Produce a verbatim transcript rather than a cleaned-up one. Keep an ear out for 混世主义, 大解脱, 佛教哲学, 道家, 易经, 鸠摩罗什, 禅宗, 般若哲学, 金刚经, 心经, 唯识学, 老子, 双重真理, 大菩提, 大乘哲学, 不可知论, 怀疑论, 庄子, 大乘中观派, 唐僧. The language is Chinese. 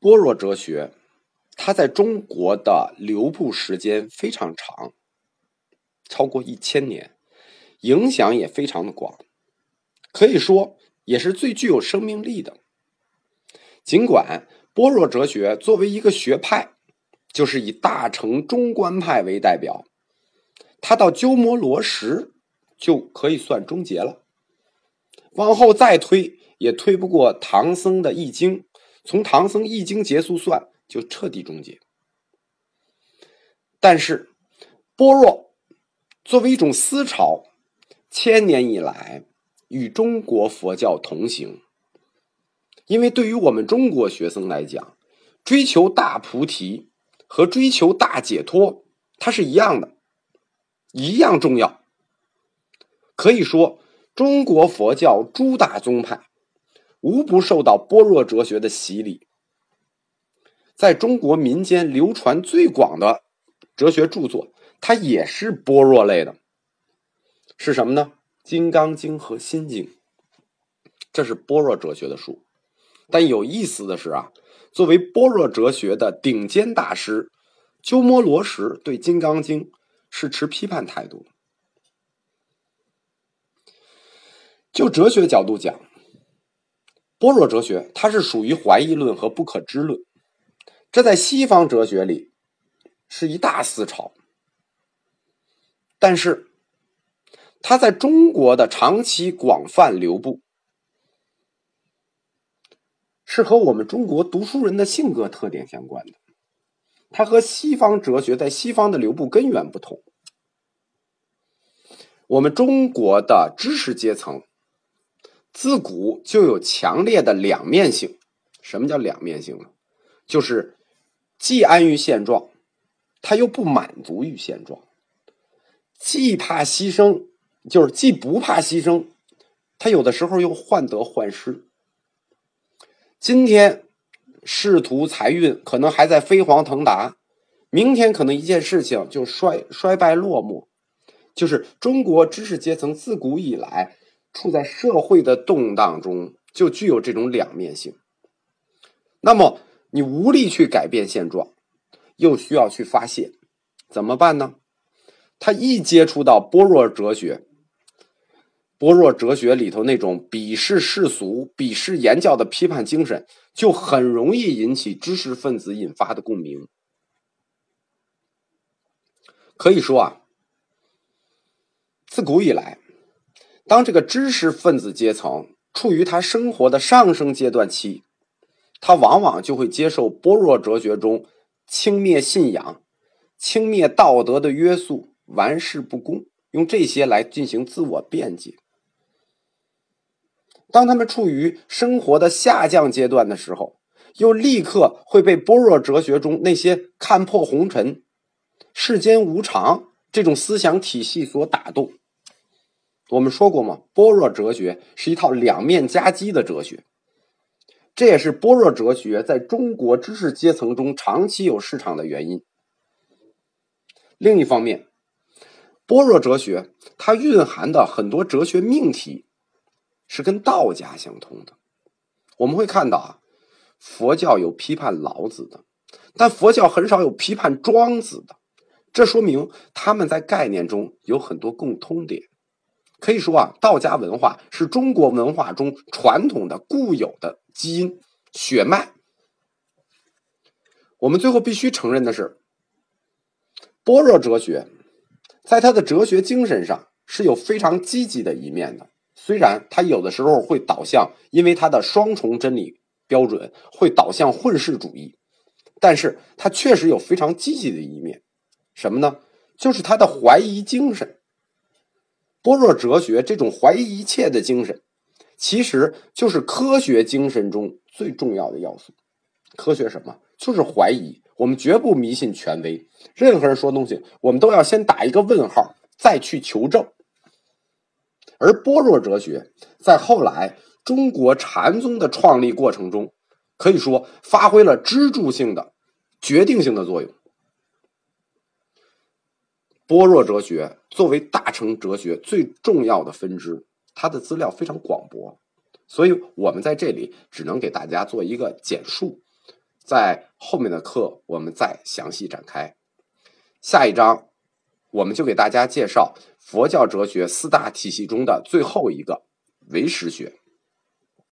般若哲学它在中国的流布时间非常长，超过一千年，影响也非常的广，可以说也是最具有生命力的。尽管般若哲学作为一个学派，就是以大乘中观派为代表，它到鸠摩罗什就可以算终结了，往后再推也推不过唐僧的易经，从唐僧易经结束算就彻底终结。但是般若作为一种思潮，千年以来与中国佛教同行，因为对于我们中国学生来讲，追求大菩提和追求大解脱它是一样的，一样重要。可以说中国佛教诸大宗派无不受到般若哲学的洗礼，在中国民间流传最广的哲学著作它也是般若类的，是什么呢？金刚经和心经，这是般若哲学的书。但有意思的是啊，作为般若哲学的顶尖大师鸠摩罗什对金刚经是持批判态度的。就哲学角度讲，般若哲学它是属于怀疑论和不可知论，这在西方哲学里是一大思潮，但是它在中国的长期广泛流布是和我们中国读书人的性格特点相关的，它和西方哲学在西方的流布根源不同。我们中国的知识阶层自古就有强烈的两面性。什么叫两面性呢？就是既安于现状，他又不满足于现状，既怕牺牲，就是既不怕牺牲，他有的时候又患得患失。今天仕途财运可能还在飞黄腾达，明天可能一件事情就衰衰败落寞，就是中国知识阶层自古以来处在社会的动荡中就具有这种两面性。那么你无力去改变现状，又需要去发泄，怎么办呢？他一接触到般若哲学，般若哲学里头那种鄙视世俗、鄙视言教的批判精神，就很容易引起知识分子引发的共鸣。可以说啊，自古以来，当这个知识分子阶层处于他生活的上升阶段期，他往往就会接受般若哲学中轻蔑信仰、轻蔑道德的约束、玩世不恭，用这些来进行自我辩解。当他们处于生活的下降阶段的时候，又立刻会被般若哲学中那些看破红尘、世间无常这种思想体系所打动。我们说过嘛，般若哲学是一套两面夹击的哲学，这也是般若哲学在中国知识阶层中长期有市场的原因。另一方面，般若哲学它蕴含的很多哲学命题是跟道家相通的。我们会看到啊，佛教有批判老子的，但佛教很少有批判庄子的，这说明他们在概念中有很多共通点。可以说啊，道家文化是中国文化中传统的固有的基因血脉。我们最后必须承认的是，般若哲学在它的哲学精神上是有非常积极的一面的，虽然它有的时候会导向，因为它的双重真理标准会导向混世主义，但是它确实有非常积极的一面。什么呢？就是它的怀疑精神。般若哲学这种怀疑一切的精神，其实就是科学精神中最重要的要素。科学什么？就是怀疑。我们绝不迷信权威，任何人说东西我们都要先打一个问号再去求证。而般若哲学在后来中国禅宗的创立过程中，可以说发挥了支柱性的决定性的作用。般若哲学作为大乘哲学最重要的分支，它的资料非常广博，所以我们在这里只能给大家做一个简述。在后面的课我们再详细展开。下一章我们就给大家介绍佛教哲学四大体系中的最后一个唯识学。